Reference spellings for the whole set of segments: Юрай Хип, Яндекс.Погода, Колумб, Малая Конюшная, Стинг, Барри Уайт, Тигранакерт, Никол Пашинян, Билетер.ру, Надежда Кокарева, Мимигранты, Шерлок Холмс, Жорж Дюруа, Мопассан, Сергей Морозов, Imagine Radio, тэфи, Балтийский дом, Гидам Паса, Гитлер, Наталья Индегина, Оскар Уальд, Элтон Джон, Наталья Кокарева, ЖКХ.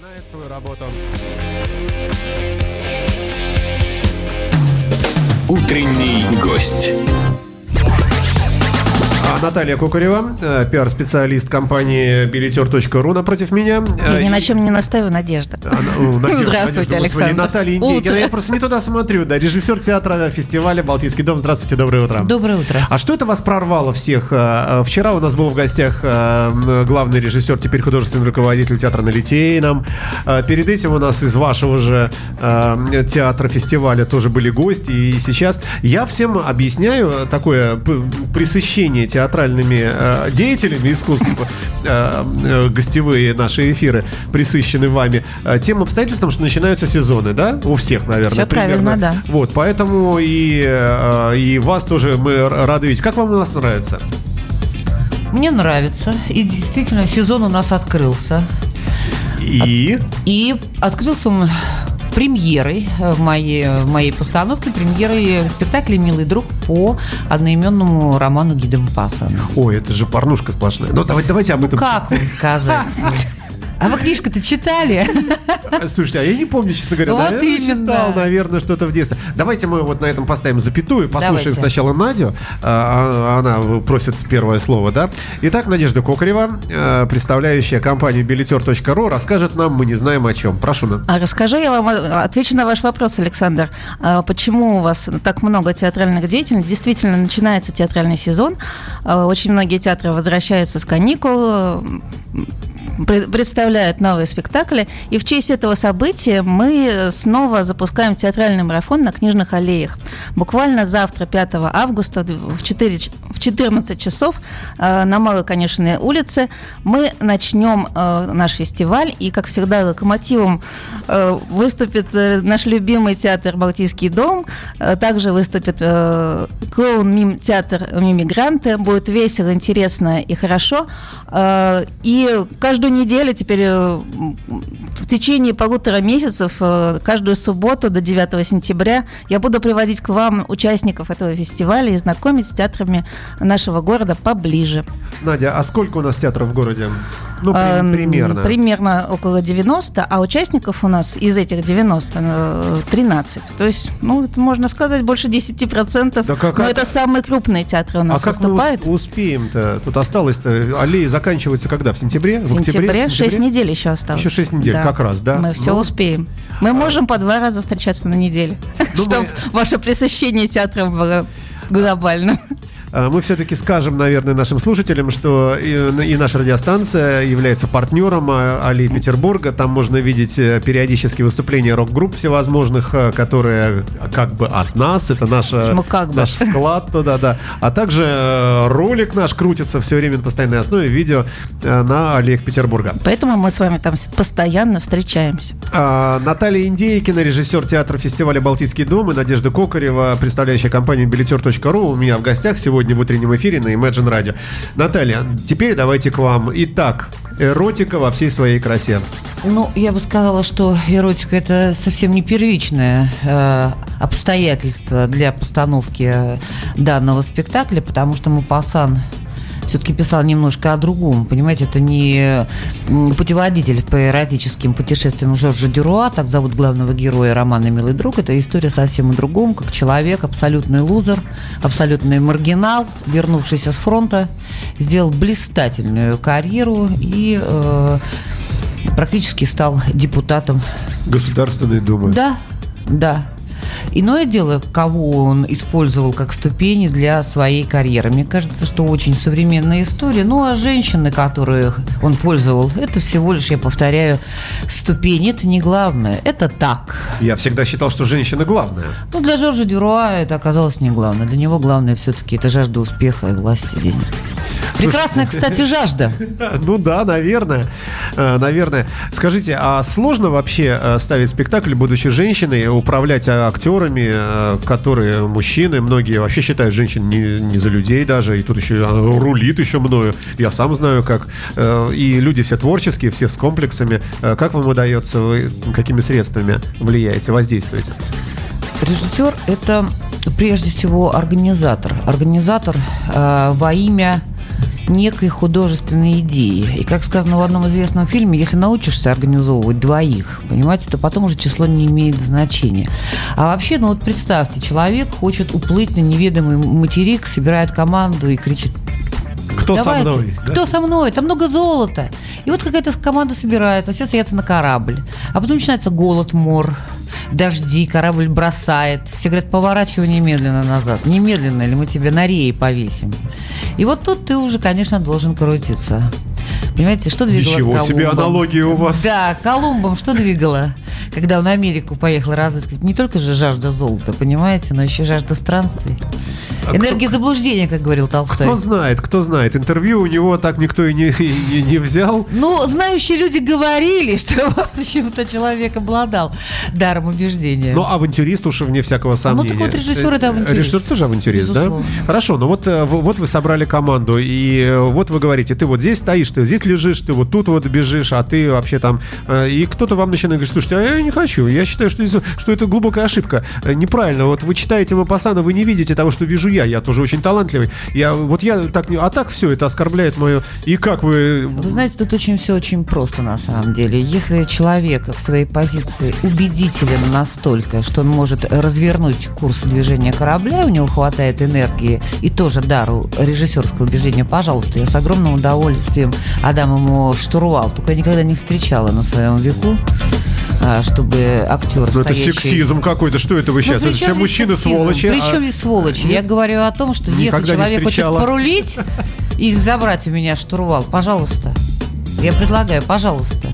начинает свою работу. Утренний гость. Наталья Кокарева, пиар-специалист компании Билетер.ру напротив меня. Я ни на чем не настаиваю, Надежда. Здравствуйте, Александр. Наталья Индегина. Я просто не туда смотрю. Да, режиссер театра фестиваля «Балтийский дом». Здравствуйте, доброе утро. Доброе утро. А что это вас прорвало всех? Вчера у нас был в гостях главный режиссер, теперь художественный руководитель театра на Литейном. Перед этим у нас из вашего же театра фестиваля тоже были гости. И сейчас я всем объясняю такое пресыщение театральными деятелями искусства, гостевые наши эфиры присыщены вами тем обстоятельством, что начинаются сезоны, да? У всех, наверное. Все примерно. Правильно, да. Вот, поэтому и вас тоже мы рады видеть. Как вам у нас нравится? Мне нравится. И действительно, сезон у нас открылся. И открылся он премьерой в моей постановке, премьерой спектакля «Милый друг» по одноименному роману Гидам Паса. Ой, это же порнушка сплошная. Ну, давайте об этом. Как вам сказать? А вы книжку-то читали? Слушайте, а я не помню, честно говоря. Вот наверное, именно. Читал, наверное, что-то в детстве. Давайте мы вот на этом поставим запятую. Послушаем сначала Надю. Она просит первое слово, да? Итак, Надежда Кокарева, представляющая компанию Билетер.ру, расскажет нам, мы не знаем о чем. Прошу, Надя. Расскажу я вам, отвечу на ваш вопрос, Александр. Почему у вас так много театральных деятелей? Действительно, начинается театральный сезон. Очень многие театры возвращаются с каникул, представляют новые спектакли. И в честь этого события мы снова запускаем театральный марафон на Книжных аллеях. Буквально завтра, 5 августа, в 14 часов на Малоконечной улице мы начнем наш фестиваль. И, как всегда, локомотивом выступит наш любимый театр «Балтийский дом». Также выступит клоун-театр «Мимигранты». Будет весело, интересно и хорошо. И каждую неделю теперь в течение 1,5 месяца, каждую субботу до 9 сентября я буду приводить к вам участников этого фестиваля и знакомить с театрами нашего города поближе. Надя, а сколько у нас театров в городе? Ну, примерно. Примерно около 90, а участников у нас из этих 90 13. То есть, это можно сказать, больше 10%. Да как, но это самые крупные театры у нас выступают. А как мы успеем-то? Тут осталось-то, аллея заканчивается когда? В сентябре? В сентябре? 6 недель еще осталось. Еще 6 недель, да. Как раз, да? Мы все успеем. Мы можем по 2 раза встречаться на неделе, чтобы ваше пресыщение театром было глобально. Мы все-таки скажем, наверное, нашим слушателям, что и наша радиостанция является партнером «Аллеи Петербурга». Там можно видеть периодически выступления рок-групп всевозможных, которые как бы от нас, это наш вклад туда, да. А также ролик наш крутится все время на постоянной основе, видео на «Аллеях Петербурга». Поэтому мы с вами там постоянно встречаемся. Наталья Индейкина, режиссер театра фестиваля «Балтийский дом», и Надежда Кокарева, представляющая компанию Билетер.ру, у меня в гостях сегодня в утреннем эфире на Imagine Radio. Наталья, теперь давайте к вам. Итак, эротика во всей своей красе. Я бы сказала, что эротика – это совсем не первичное обстоятельство для постановки данного спектакля, потому что Мопассан все-таки писал немножко о другом. Понимаете, это не путеводитель по эротическим путешествиям Жоржа Дюруа, так зовут главного героя романа «Милый друг». Это история совсем о другом, как человек, абсолютный лузер, абсолютный маргинал, вернувшийся с фронта, сделал блистательную карьеру и практически стал депутатом Государственной Думы. Да. Иное дело, кого он использовал как ступени для своей карьеры. Мне кажется, что очень современная история. А женщины, которых он пользовал, это всего лишь, я повторяю, ступени. Это не главное. Это так. Я всегда считал, что женщина главная. Для Жоржа Дюруа это оказалось не главное. Для него главное все-таки это жажда успеха и власти, денег. Прекрасная, кстати, жажда. Наверное. Скажите, а сложно вообще ставить спектакль, будучи женщиной, управлять актерами, которые мужчины, многие вообще считают женщин не за людей даже, и тут еще рулит еще мною, я сам знаю как, и люди все творческие, все с комплексами. Как вам удается, вы какими средствами влияете, воздействуете? Режиссер – это прежде всего организатор во имя некой художественной идеи. И, как сказано в одном известном фильме, если научишься организовывать двоих, понимаете, то потом уже число не имеет значения. А вообще, ну вот представьте, человек хочет уплыть на неведомый материк, собирает команду и кричит: «Кто давайте, со мной? Да? Кто со мной? Там много золота». И вот какая-то команда собирается, все садятся на корабль. А потом начинается голод, мор, дожди, корабль бросает. Все говорят: поворачивай немедленно назад. Немедленно, или мы тебя на рее повесим. И вот тут ты уже, конечно, должен крутиться. Понимаете, что двигало Колумбом? Ничего себе аналогия у вас. Да, Колумбом что двигало? Когда он в Америку поехал разыскивать. Не только же жажда золота, понимаете, но еще жажда странствий. Энергия заблуждения, как говорил Толстой. Кто знает. Интервью у него так никто и не взял. Ну, знающие люди говорили, что, в общем-то, человек обладал даром убеждения. Но авантюрист уж вне всякого сомнения. Ну, так вот режиссер — это авантюрист. Режиссер тоже авантюрист, безусловно. Да? Хорошо, но вот вы собрали команду, и вот вы говорите: ты вот здесь стоишь, ты здесь лежишь, ты вот тут вот бежишь, а ты вообще там... И кто-то вам начинает говорить: слушайте, а я не хочу, я считаю, что это глубокая ошибка. Неправильно, вот вы читаете Мопассана, вы не видите того, что вижу я тоже очень талантливый. Так все это оскорбляет мою. И как вы... Вы знаете, тут все очень просто на самом деле. Если человек в своей позиции убедителен настолько, что он может развернуть курс движения корабля, у него хватает энергии и тоже дару режиссерского убеждения, пожалуйста, я с огромным удовольствием отдам ему штурвал. Только я никогда не встречала на своем веку, чтобы актер стоящий... Это сексизм какой-то, что это вы сейчас? Это все мужчины сексизм? Сволочи. Причем здесь сволочи? Я говорю о том, что если человек хочет порулить и забрать у меня штурвал, пожалуйста. Я предлагаю, пожалуйста.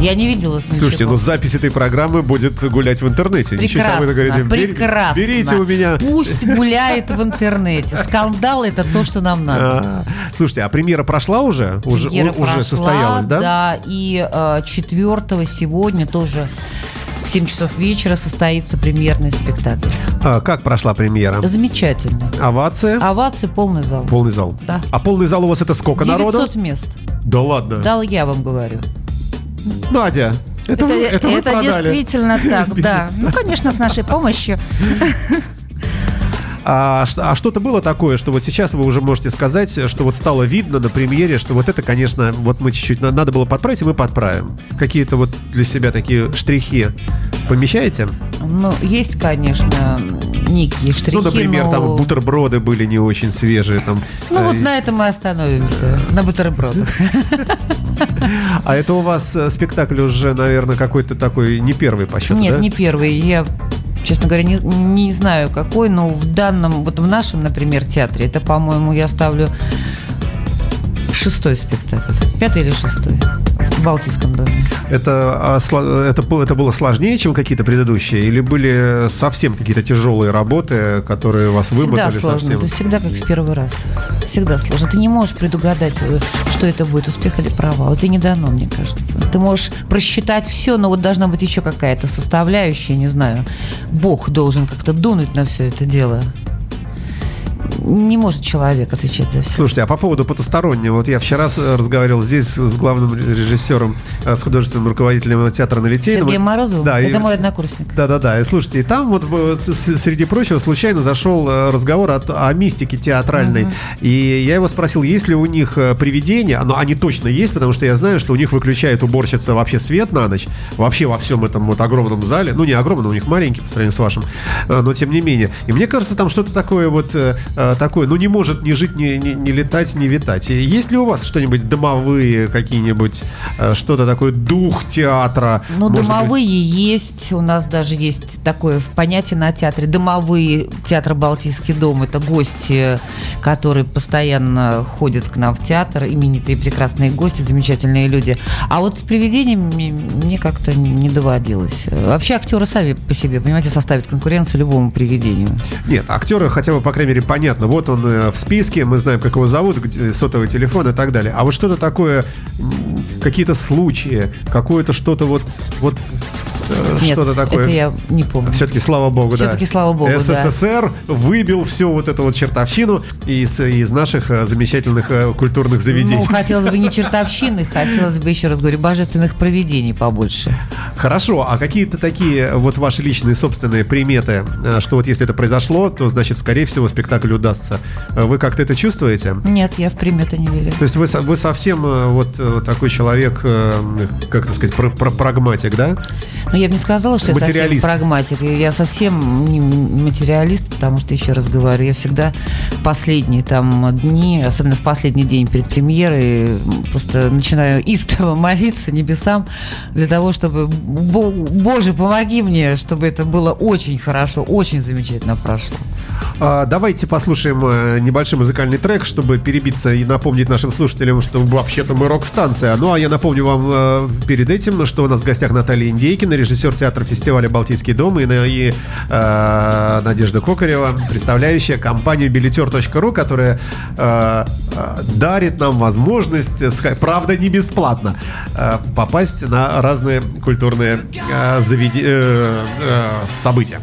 Я не видела смысла. Слушайте, запись этой программы будет гулять в интернете. Прекрасно. Берите у меня. Пусть гуляет в интернете. Скандал — это то, что нам надо. Слушайте, а премьера прошла уже? Уже состоялась, да? Да, и 4-го сегодня тоже в 7 часов вечера состоится премьерный спектакль. А как прошла премьера? Замечательно. Овация? Овация, полный зал. Полный зал? Да. А полный зал у вас — это сколько народу? 900 мест. Да ладно? Да, я вам говорю. Надя, это действительно так, да. Ну, конечно, с нашей помощью. А что-то было такое, что вот сейчас вы уже можете сказать, что вот стало видно на премьере, что вот это, конечно, вот мы чуть-чуть надо было подправить, и мы подправим. Какие-то вот для себя такие штрихи помещаете? Ну, есть, конечно, некие штрихи. Ну, например, там бутерброды были не очень свежие. Там. Ну, вот на этом мы остановимся, на бутербродах. А это у вас спектакль уже, наверное, какой-то такой не первый по счету, Нет, да? не первый. Я, честно говоря, не знаю какой, но в нашем, например, театре, это, по-моему, я ставлю 6-й спектакль. 5-й или 6-й. В Балтийском доме. Это было сложнее, чем какие-то предыдущие? Или были совсем какие-то тяжелые работы, которые вас вымотали? Всегда сложно. Совсем? Это всегда как в первый раз. Всегда сложно. Ты не можешь предугадать, что это будет, успех или провал. Это не дано, мне кажется. Ты можешь просчитать все, но вот должна быть еще какая-то составляющая, не знаю. Бог должен как-то дунуть на все это дело. Не может человек отвечать за все. Слушайте, а по поводу потустороннего. Вот я вчера разговаривал здесь с главным режиссером, с художественным руководителем театра на Литейном. Сергеем Морозовым? Да, это мой однокурсник. Да. И слушайте, и там вот среди прочего случайно зашел разговор о мистике театральной. Угу. И я его спросил, есть ли у них привидения. Но они точно есть, потому что я знаю, что у них выключает уборщица вообще свет на ночь. Вообще во всем этом вот огромном зале. Ну, не огромном, у них маленький по сравнению с вашим. Но тем не менее. И мне кажется, там что-то такое вот... такое, не может не жить, не летать, не витать. Есть ли у вас что-нибудь домовые какие-нибудь, что-то такое, дух театра? Ну, домовые есть, у нас даже есть такое понятие на театре. Домовые, театр «Балтийский дом» — это гости, которые постоянно ходят к нам в театр, именитые прекрасные гости, замечательные люди. А вот с привидениями мне как-то не доводилось. Вообще актеры сами по себе, понимаете, составят конкуренцию любому привидению. Нет, актеры хотя бы, по крайней мере, понятно, вот он в списке, мы знаем, как его зовут, сотовый телефон и так далее. А вот что-то такое, какие-то случаи, какое-то что-то вот нет, что-то такое. Это я не помню. Все-таки, слава богу, Все-таки, слава богу, СССР выбил всю вот эту вот чертовщину из наших замечательных культурных заведений. Ну, хотелось бы не чертовщины, хотелось бы, еще раз говорю, божественных провидений побольше. Хорошо, а какие-то такие вот ваши личные собственные приметы, что вот если это произошло, то, значит, скорее всего, спектакль удастся. Вы как-то это чувствуете? Нет, я в приметы не верю. То есть вы совсем вот такой человек, как это сказать, прагматик, да? Ну, я бы не сказала, что я совсем прагматик. Я совсем не материалист, потому что, еще раз говорю, я всегда в последние там дни, особенно в последний день перед премьерой, просто начинаю истово молиться небесам для того, чтобы, Боже, помоги мне, чтобы это было очень хорошо, очень замечательно прошло. Давайте послушаем небольшой музыкальный трек, чтобы перебиться и напомнить нашим слушателям, что вообще-то мы рок-станция. Ну, а я напомню вам перед этим, что у нас в гостях Наталья Индейкина, режиссер театра фестиваля «Балтийский дом», и Надежда Кокарева, представляющая компанию Билетер.ру, которая дарит нам возможность, правда, не бесплатно, попасть на разные культурные события.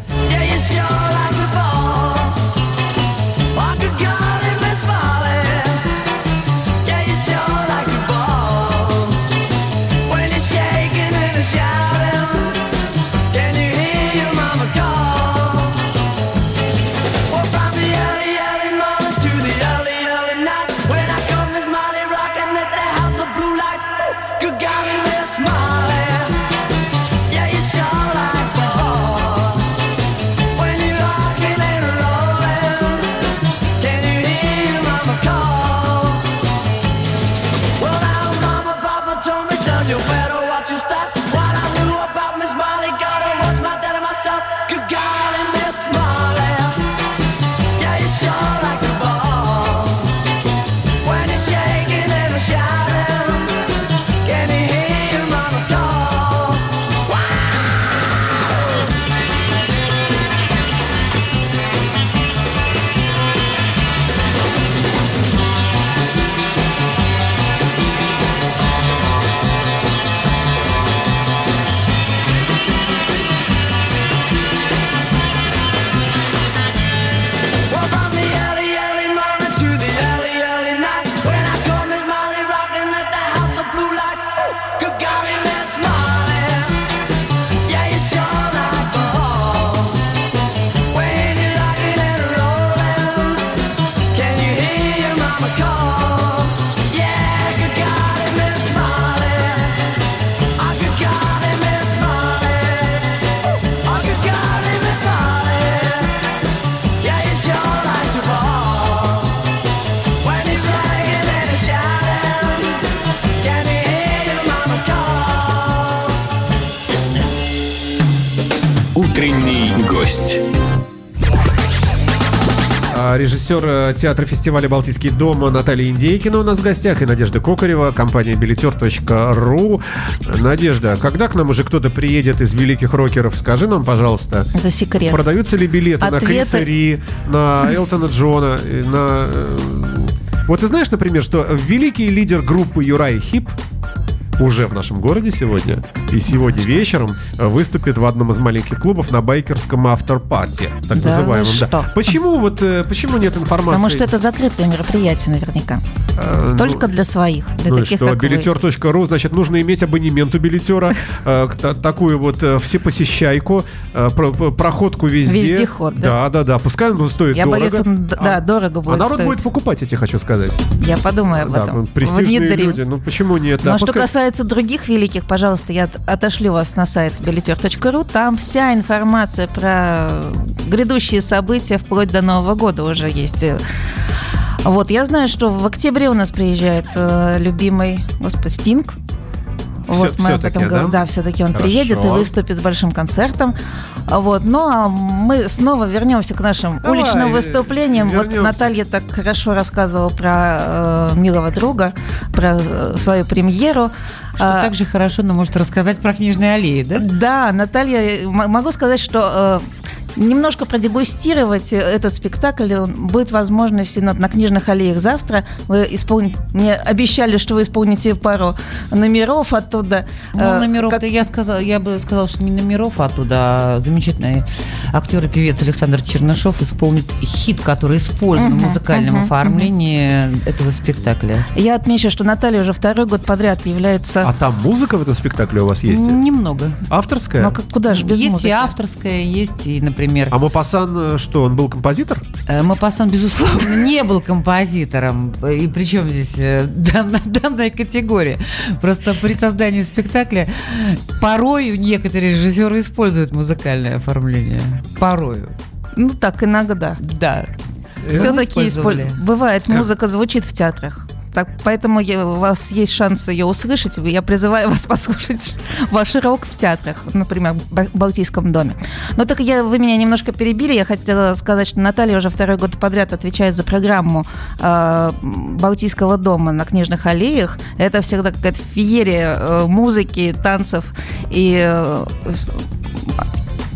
Режиссер театра фестиваля «Балтийский дом» Наталья Индейкина у нас в гостях, и Надежда Кокарева, компания Билетер.ру. Надежда, когда к нам уже кто-то приедет из великих рокеров, скажи нам, пожалуйста. Это секрет. Продаются ли билеты на Криса Ри, на Элтона Джона, на... Вот ты знаешь, например, что великий лидер группы Юрай Хип уже в нашем городе сегодня и сегодня вечером выступит в одном из маленьких клубов на байкерском автор-парти, так да, называемом. Да. Почему нет информации? Потому что это закрытое мероприятие наверняка. Только для своих. Для таких, что, как билетер.ру, вы... значит, нужно иметь абонемент у билетера, такую вот всепосещайку, проходку везде. Вездеход, да? Да. Пускай он стоит дорого. Я боюсь, дорого будет стоить. А народ будет покупать эти, хочу сказать. Я подумаю об этом. Престижные люди, почему нет? Ну, что касается других великих, пожалуйста, я отошлю вас на сайт билетер.ру. Там вся информация про грядущие события вплоть до Нового года уже есть. Вот, я знаю, что в октябре у нас приезжает любимый, Стинг. Вот все, мы об этом говорим. Да, все-таки он приедет и выступит с большим концертом. Вот, ну а мы снова вернемся к нашим уличным выступлениям. Вернемся. Вот Наталья так хорошо рассказывала про милого друга, про свою премьеру. Что так же хорошо она может рассказать про книжные аллеи, да? Да, Наталья, могу сказать, что немножко продегустировать этот спектакль будет возможность на книжных аллеях завтра. Вы мне обещали, что вы исполните пару номеров оттуда. Ну, номеров-то я бы сказала, что не номеров оттуда. Замечательный актер и певец Александр Чернышёв исполнит хит, который использован в музыкальном оформлении этого спектакля. Я отмечу, что Наталья уже второй год подряд является... А там музыка в этом спектакле у вас есть? Немного. Авторская? Ну, куда же без музыки? Есть и авторская, есть и, например... А Мопассан что, он был композитор? Мопассан, безусловно, не был композитором. И причем здесь данная категория. Просто при создании спектакля порою некоторые режиссеры используют музыкальное оформление. Порою. Ну так, иногда. Да. Все-таки бывает, музыка звучит в театрах. Так, поэтому у вас есть шанс ее услышать. Я призываю вас послушать ваш рок в театрах, например, в Балтийском доме. Но так вы меня немножко перебили. Я хотела сказать, что Наталья уже второй год подряд отвечает за программу Балтийского дома на книжных аллеях. Это всегда какая-то феерия музыки, танцев и...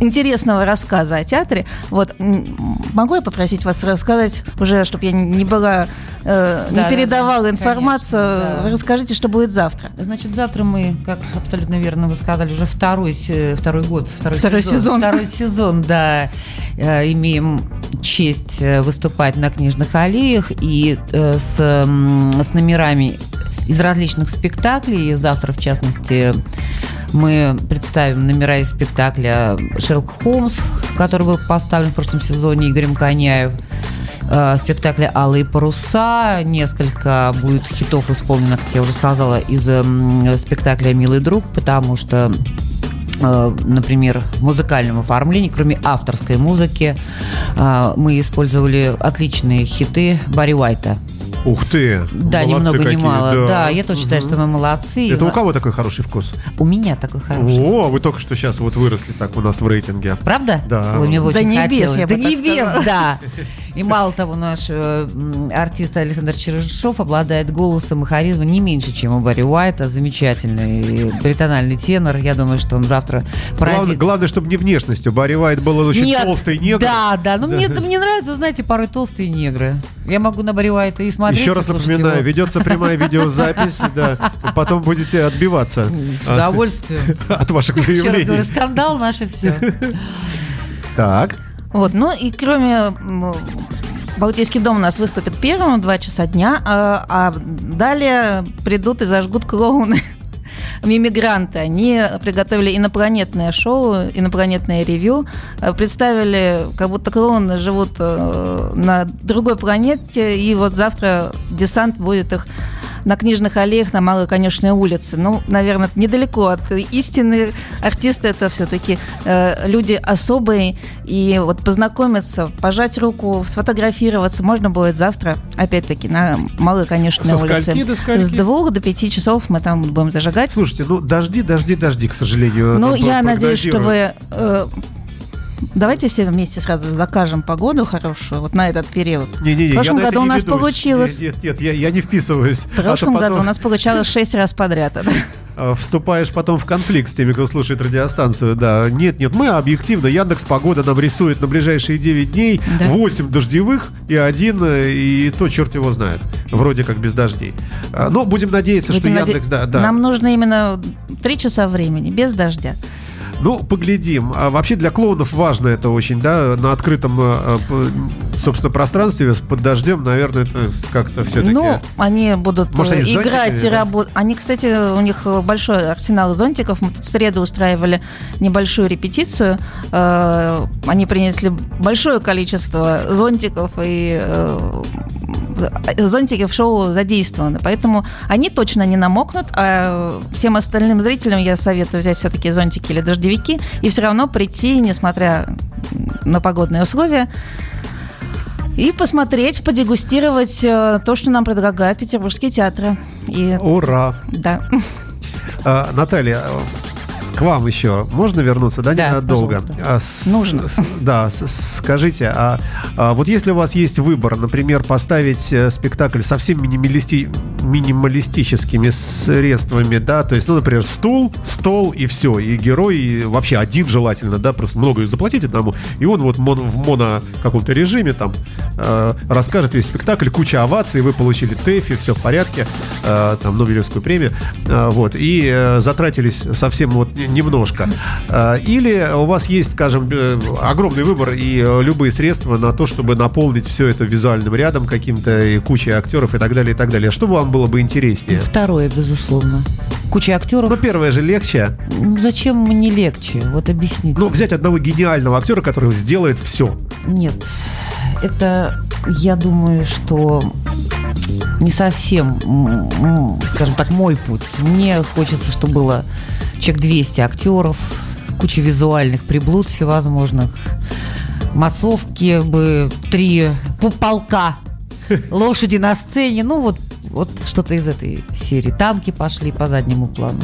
интересного рассказа о театре. Вот. Могу я попросить вас рассказать уже, чтобы я не была, не передавала информацию. Конечно, да. Расскажите, что будет завтра. Значит, завтра мы, как абсолютно верно вы сказали, уже второй сезон, да, имеем честь выступать на книжных аллеях и с номерами из различных спектаклей. Завтра, в частности, мы представим номера из спектакля «Шерлок Холмс», который был поставлен в прошлом сезоне Игорем Коняев, спектакля «Алые паруса». Несколько будет хитов исполнено, как я уже сказала, из спектакля «Милый друг», потому что, например, в музыкальном оформлении, кроме авторской музыки, мы использовали отличные хиты Барри Уайта. Ух ты! Да, ни много ни мало. Да, я тоже считаю, что мы молодцы. Это у кого такой хороший вкус? У меня такой хороший. О, вы только что сейчас вот выросли так у нас в рейтинге. Правда? Да. Вы мне очень хотели. До небес, да. И мало того, наш артист Александр Чернышёв обладает голосом и харизмой не меньше, чем у Барри Уайта. Замечательный баритональный тенор. Я думаю, что он завтра поразит. Главное, чтобы не внешностью. Барри Уайт был очень толстый негр. Да. Ну, мне нравится, знаете, порой толстые негры. Я могу на Барри Уайта и смотреть. Еще раз напоминаю, его. Ведется прямая видеозапись, да. Потом будете отбиваться. С удовольствием. От ваших заявлений. Еще раз говорю, скандал наше все. Так. Вот, ну и кроме... Балтийский дом у нас выступит первым в 2 часа дня, а далее придут и зажгут клоуны. Мимигранты. Они приготовили инопланетное шоу, инопланетное ревью. Представили, как будто клоуны живут на другой планете. И вот завтра десант будет их на книжных аллеях на Малой Конюшной улице. Ну, наверное, недалеко от истины. Артисты — это все-таки люди особые. И вот познакомиться, пожать руку, сфотографироваться можно будет завтра, опять-таки, на Малой Конюшной улице. С 2 до 5 часов мы там будем зажигать. Слушайте, ну, дожди, к сожалению. Ну, я надеюсь, что вы... Давайте все вместе сразу закажем погоду хорошую вот на этот период. В прошлом году у нас получилось... Нет, я не вписываюсь. В прошлом году у нас получалось 6 раз подряд. Вступаешь потом в конфликт с теми, кто слушает радиостанцию. Да, нет, мы объективно. Яндекс.Погода нам рисует на ближайшие 9 дней 8 дождевых и 1, и то черт его знает. Вроде как без дождей. Но будем надеяться, что Яндекс... Да. Нам нужно именно 3 часа времени, без дождя. Ну, поглядим. А вообще для клоунов важно это очень, да, на открытом, собственно, пространстве под дождем, наверное, это как-то все-таки... Ну, они будут играть и работать. Они, кстати, у них большой арсенал зонтиков. Мы тут в среду устраивали небольшую репетицию. Они принесли большое количество зонтиков, и зонтики в шоу задействованы. Поэтому они точно не намокнут, а всем остальным зрителям я советую взять все-таки зонтики или дождевики и все равно прийти, несмотря на погодные условия, и посмотреть, подегустировать то, что нам предлагают петербургские театры. И... Ура! Да. Наталья, к вам еще можно вернуться, да, ненадолго? Да, нужно. Скажите, вот если у вас есть выбор, например, поставить спектакль совсем минималистичный, минималистическими средствами, да, то есть, ну, например, стул, стол и все, и герой, и вообще один желательно, да, просто много заплатить одному, и он вот в моно каком-то режиме там расскажет весь спектакль, куча оваций, вы получили тэфи, все в порядке, там, Нобелевскую премию, вот, и затратились совсем вот немножко. Или у вас есть, скажем, огромный выбор и любые средства на то, чтобы наполнить все это визуальным рядом каким-то и кучей актеров и так далее, и так далее. Что бы вам было бы интереснее? Второе, безусловно. Куча актеров. Но первое же легче. Зачем мне легче? Вот объясните. Ну, взять одного гениального актера, который сделает все. Нет. Это, я думаю, что не совсем, скажем так, мой путь. Мне хочется, чтобы было человек 200 актеров, куча визуальных приблуд всевозможных, массовки бы, 3 полка, лошади на сцене, ну вот. Вот что-то из этой серии. Танки пошли по заднему плану.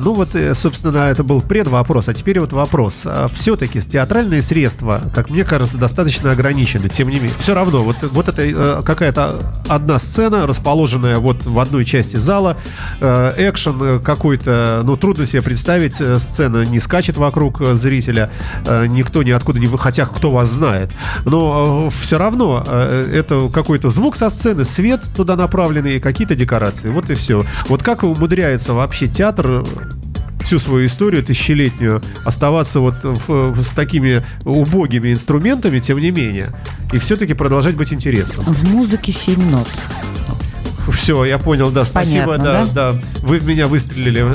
Ну вот, собственно, это был предвопрос. А теперь вот вопрос. Все-таки театральные средства, как мне кажется, достаточно ограничены. Тем не менее, все равно, вот это какая-то одна сцена, расположенная вот в одной части зала, экшен какой-то, ну, трудно себе представить. Сцена не скачет вокруг зрителя, никто ниоткуда не... Хотя кто вас знает. Но все равно это какой-то звук со сцены, свет туда направлен, какие-то декорации, вот и все. Вот как умудряется вообще театр всю свою историю тысячелетнюю оставаться вот с такими убогими инструментами, тем не менее, и все-таки продолжать быть интересным? В музыке 7 нот. Все, я понял, да, спасибо. Понятно, да? Вы в меня выстрелили.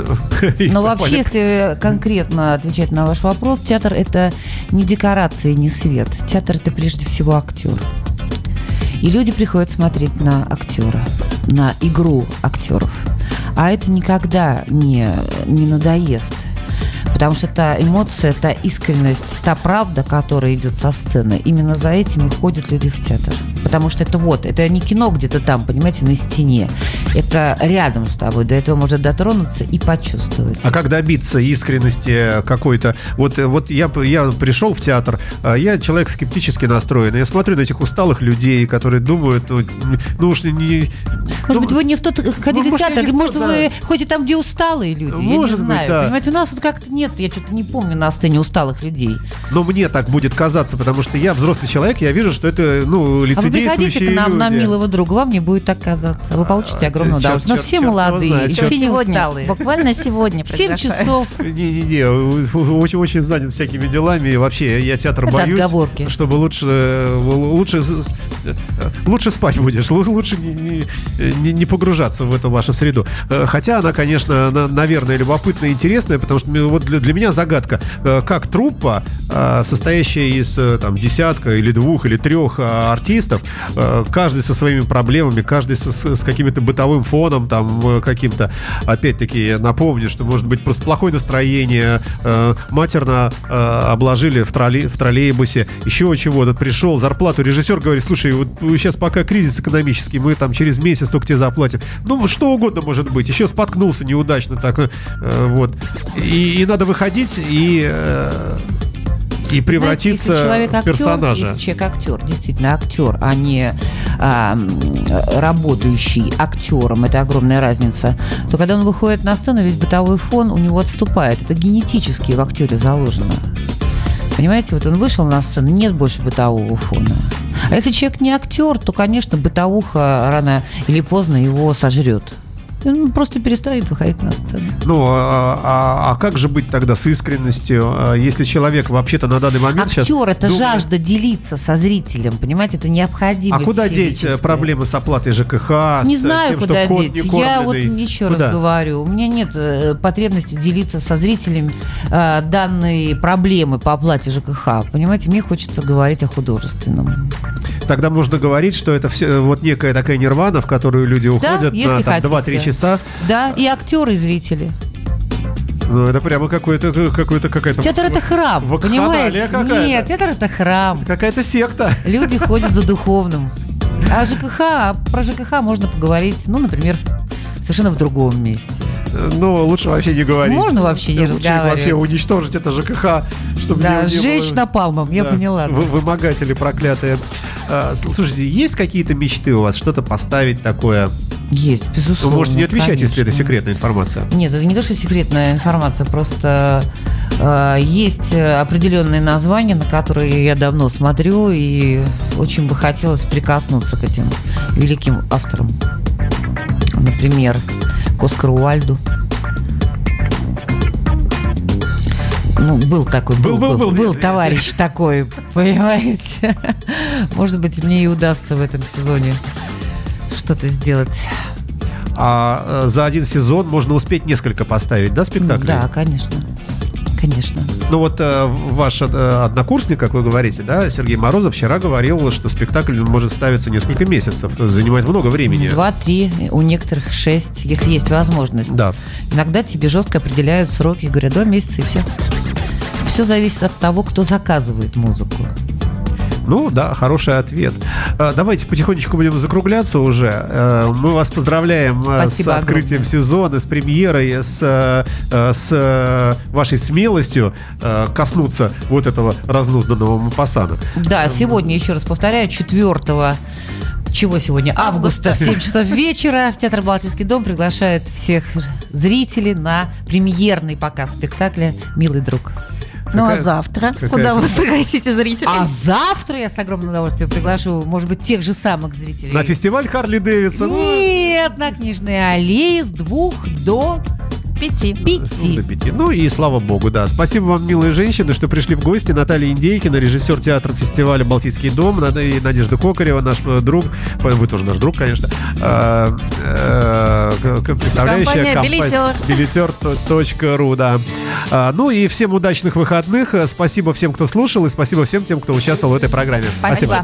Но вообще, если конкретно отвечать на ваш вопрос, театр — это не декорации, не свет. Театр — это прежде всего актер. И люди приходят смотреть на актера, на игру актеров. А это никогда не надоест. Потому что та эмоция, та искренность, та правда, которая идет со сцены, именно за этим и ходят люди в театр. Потому что это вот, это не кино где-то там, понимаете, на стене. Это рядом с тобой, до этого можно дотронуться и почувствовать. А как добиться искренности какой-то? Вот я пришел в театр, я человек скептически настроен, я смотрю на этих усталых людей, которые думают, ну уж не... Может быть, вы не в тот ходили в театр, может, вы ходите там, где усталые люди, я не знаю. Понимаете, у нас вот как-то нет, я что-то не помню на сцене усталых людей. Но мне так будет казаться, потому что я взрослый человек, я вижу, что это, ну, лицедействующие люди. Приходите к нам на милого друга, вам не будет так казаться. Вы получите огромное удовольствие. Но все молодые, и все не усталые. Буквально сегодня приглашаю. 7 часов. Не-не-не, очень занят всякими делами, и вообще я театр боюсь. Это отговорки. Чтобы лучше спать будешь, лучше не погружаться в эту вашу среду. Хотя она, конечно, наверное, любопытная и интересная, потому что вот для меня загадка, как труппа, состоящая из там, 10 или 2 или 3 артистов, каждый со своими проблемами, каждый с каким-то бытовым фоном, там, каким-то, опять-таки, я напомню, что может быть просто плохое настроение, матерно обложили в троллейбусе, еще чего-то, пришел, зарплату, режиссер говорит: слушай, вот сейчас пока кризис экономический, мы там через месяц только тебе заплатим. Ну, что угодно может быть, еще споткнулся неудачно, так, вот. И надо выходить и превратиться, знаете, человек в персонажа. Если человек актер, действительно актер, а не работающий актером, это огромная разница, то когда он выходит на сцену, весь бытовой фон у него отступает. Это генетически в актере заложено. Понимаете, вот он вышел на сцену, нет больше бытового фона. А если человек не актер, то, конечно, бытовуха рано или поздно его сожрет. Он просто перестанет выходить на сцену. Ну, а как же быть тогда с искренностью, если человек вообще-то на данный момент... Актер — это жажда делиться со зрителем, понимаете, это необходимость. А куда деть проблемы с оплатой ЖКХ? Не знаю, тем, куда деть. Я вот еще раз говорю, у меня нет потребности делиться со зрителем данной проблемы по оплате ЖКХ. Понимаете, мне хочется говорить о художественном. Тогда можно говорить, что это все, вот некая такая нирвана, в которую люди уходят на там, 2-3 часа. Да, и актеры, и зрители. Ну, это прямо какая-то... Театр — это храм, понимаете? Какая-то. Нет, театр — это храм. Это какая-то секта. Люди ходят за духовным. А про ЖКХ можно поговорить, ну, например, совершенно в другом месте. Ну, лучше вообще не говорить. Можно вообще не разговаривать. Вообще уничтожить это ЖКХ, чтобы не было... Сжечь напалмом, я поняла. Вымогатели проклятые. Слушайте, есть какие-то мечты у вас? Что-то поставить такое... Есть, безусловно. Вы можете не отвечать, конечно, если это секретная информация. Нет, это не то, что секретная информация, просто есть определенные названия, на которые я давно смотрю, и очень бы хотелось прикоснуться к этим великим авторам. Например, к Оскару Уальду. Ну, был такой, был товарищ такой, понимаете? Может быть, мне и удастся в этом сезоне что-то сделать. А за один сезон можно успеть несколько поставить, да, спектаклей? Да, конечно. Конечно. Ну вот ваш однокурсник, как вы говорите, да, Сергей Морозов вчера говорил, что спектакль может ставиться несколько месяцев, занимает много времени. 2-3, у некоторых 6, если есть возможность. Да. Иногда тебе жестко определяют сроки, говорят, 2 месяца и все. Все зависит от того, кто заказывает музыку. Ну да, хороший ответ. Давайте потихонечку будем закругляться уже. Мы вас поздравляем. Спасибо с открытием огромное. Сезона, с премьерой, с вашей смелостью коснуться вот этого разнузданного Мопассана. Да, сегодня, еще раз повторяю, 4-го, чего сегодня? Августа в 7 часов вечера в Театр «Балтийский дом» приглашает всех зрителей на премьерный показ спектакля «Милый друг». Ну, а завтра? Куда вы пригласите зрителей? А завтра я с огромным удовольствием приглашу, может быть, тех же самых зрителей. На фестиваль Харли Дэвидсона? Нет, на Книжной аллее с 2 до 5. Ну и слава богу, да. Спасибо вам, милые женщины, что пришли в гости. Наталья Индейкина, режиссер театра фестиваля «Балтийский дом», и Надежда Кокарева, наш друг, вы тоже наш друг, конечно, представляющая компания Билетер.ру, да. Ну и всем удачных выходных. Спасибо всем, кто слушал, и спасибо всем тем, кто участвовал в этой программе. Спасибо.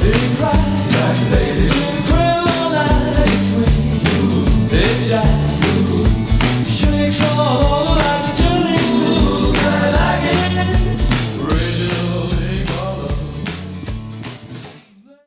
They cry like they didn't cry all night. They sleep too, they die.